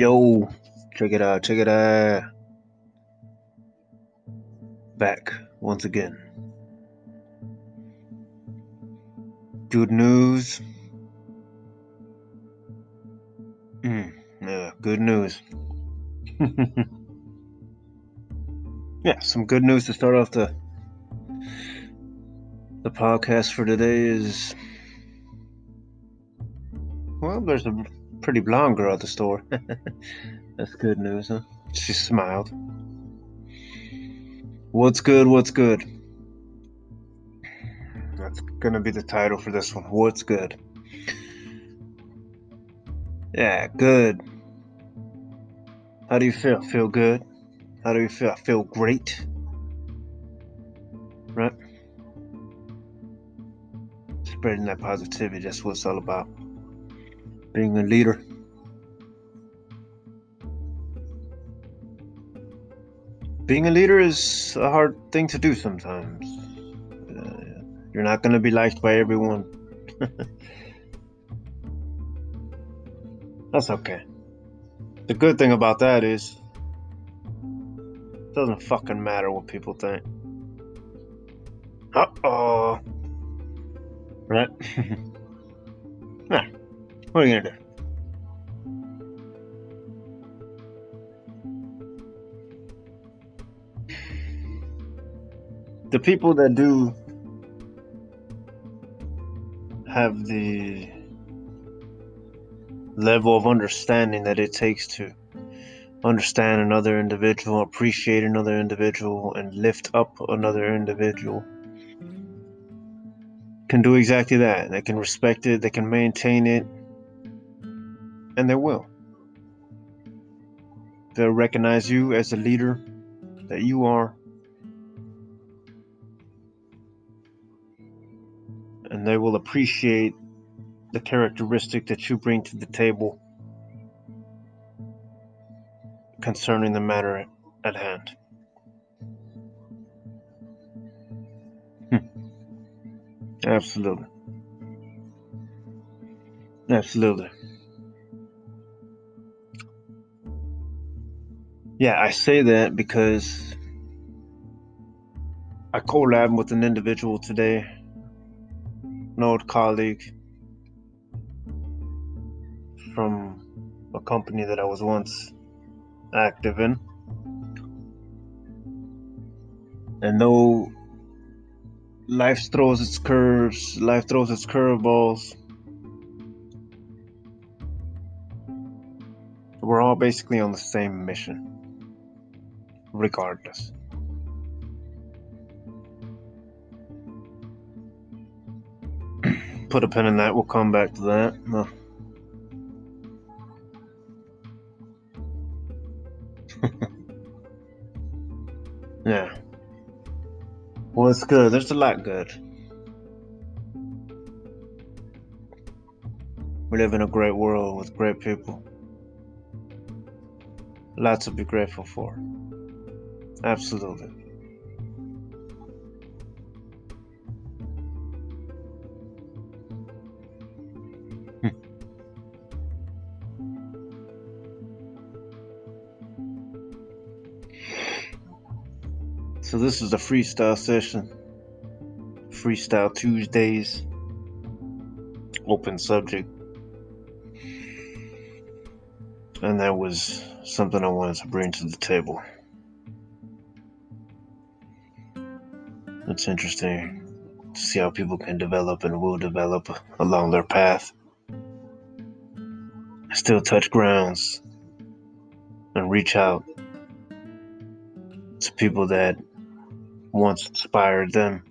Yo, check it out. Back once again. Good news. Yeah, good news. Yeah, some good news to start off the podcast for today is, well, there's a pretty blonde girl at the store. That's good news, huh? She smiled. What's good? That's gonna be the title for this one. What's good? Yeah, good. How do you feel? Feel good? How do you feel? I feel great. Right? Spreading that positivity, that's what it's all about. Being a leader. Being a leader is a hard thing to do sometimes. You're not going to be liked by everyone. That's okay. The good thing about that is it doesn't fucking matter what people think. Uh-oh. Right? Nah. What are you gonna do? The people that do have the level of understanding that it takes to understand another individual, appreciate another individual, and lift up another individual can do exactly that. They can respect it, they can maintain it, and they will. They'll recognize you as a leader that you are. And they will appreciate the characteristic that you bring to the table concerning the matter at hand. Absolutely. Yeah, I say that because I collabed with an individual today, an old colleague from a company that I was once active in. And though life throws its curveballs, we're all basically on the same mission. Regardless. Put a pin in that. We'll come back to that. No. Yeah. Well, it's good. There's a lot good. We live in a great world with great people. Lots to be grateful for. Absolutely. So this is a freestyle session. Freestyle Tuesdays. Open subject. And that was something I wanted to bring to the table. It's interesting to see how people can develop and will develop along their path. Still touch grounds and reach out to people that once inspired them.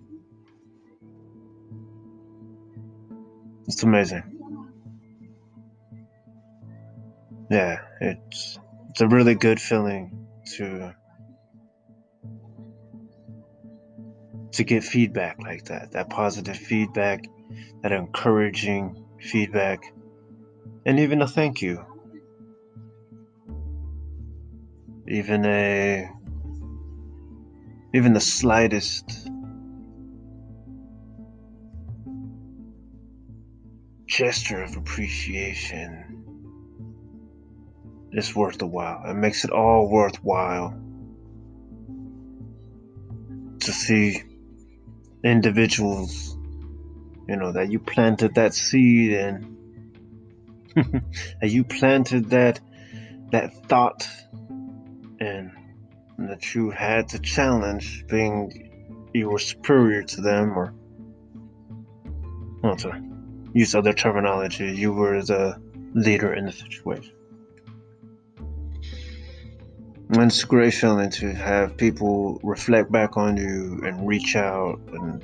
It's amazing. Yeah, it's a really good feeling to get feedback like that positive feedback, that encouraging feedback, and even a thank you, even the slightest gesture of appreciation it's worth the while. It makes it all worthwhile to see individuals, you know, that you planted that seed and that you planted that thought, and that you had to challenge being you were superior to them, or, well, to use other terminology, you were the leader in the situation. And it's a great feeling to have people reflect back on you and reach out and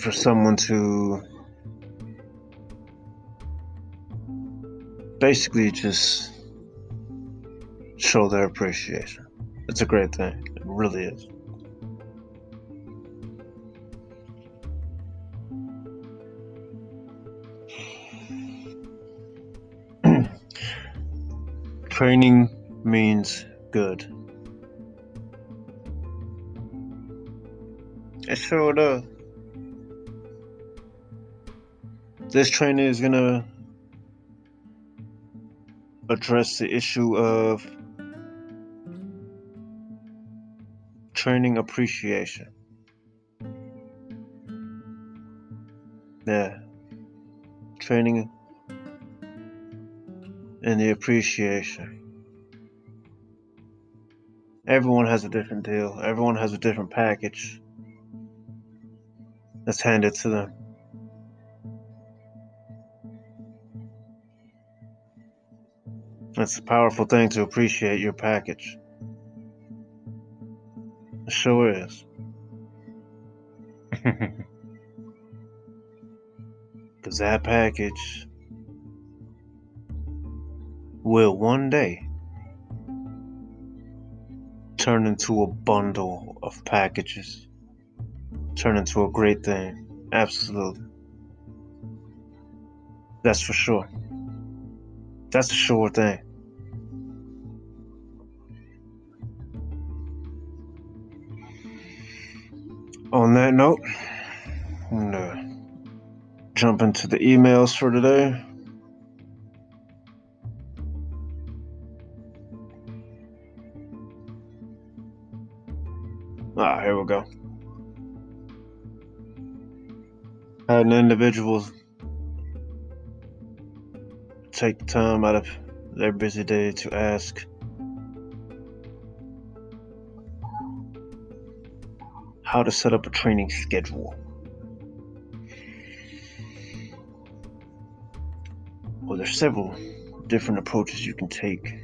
for someone to basically just show their appreciation. It's a great thing. It really is. Training means good. It sure does. This training is gonna address the issue of training appreciation. Yeah. Training and the appreciation. Everyone has a different deal. Everyone has a different package that's handed to them. It's a powerful thing to appreciate your package. It sure is. Because that package will one day turn into a bundle of packages, turn into a great thing. Absolutely. That's for sure. That's a sure thing. On that note, I'm gonna jump into the emails for today. Here we go. Had an individual take the time out of their busy day to ask, how to set up a training schedule. Well, there's several different approaches you can take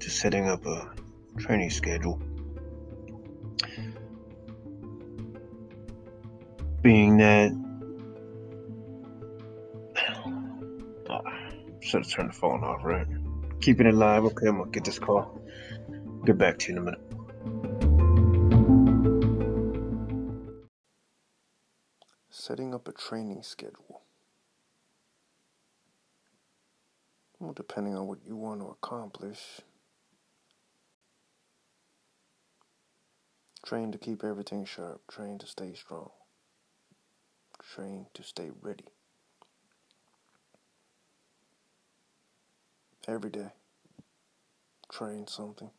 to setting up a training schedule. Being that, should have turned the phone off, right? Keeping it live. Okay, I'm gonna get this call. Get back to you in a minute. Setting up a training schedule. Well, depending on what you want to accomplish. Train to keep everything sharp. Train to stay strong. Train to stay ready. Every day, train something.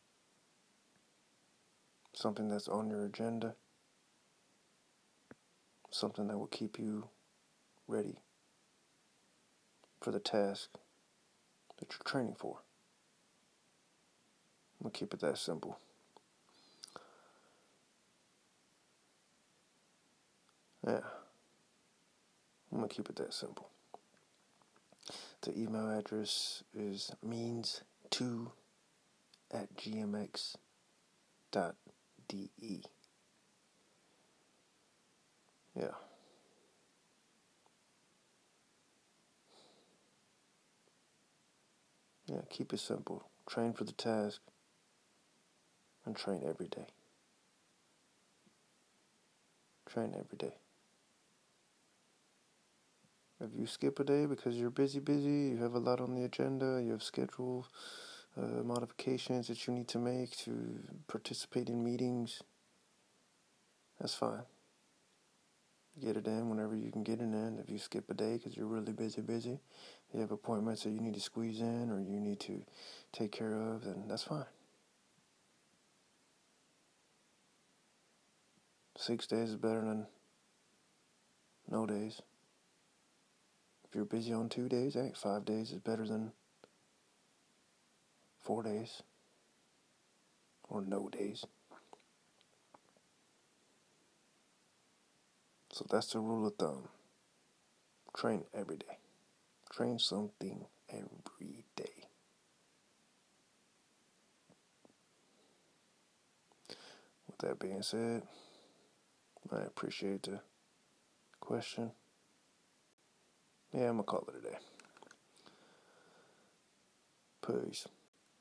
Something that's on your agenda. Something that will keep you ready for the task that you're training for. We'll keep it that simple. Yeah. I'm going to keep it that simple. The email address is means2@gmx.de. Yeah. Yeah, keep it simple. Train for the task and train every day. Train every day. If you skip a day because you're busy, you have a lot on the agenda, you have schedule modifications that you need to make to participate in meetings, that's fine. Get it in whenever you can get it in. If you skip a day because you're really busy, you have appointments that you need to squeeze in or you need to take care of, then that's fine. 6 days is better than no days. If you're busy on 2 days, 5 days is better than 4 days or no days. So that's the rule of thumb. Train every day. Train something every day. With that being said, I appreciate the question. Yeah, I'm going to call it a day. Peace.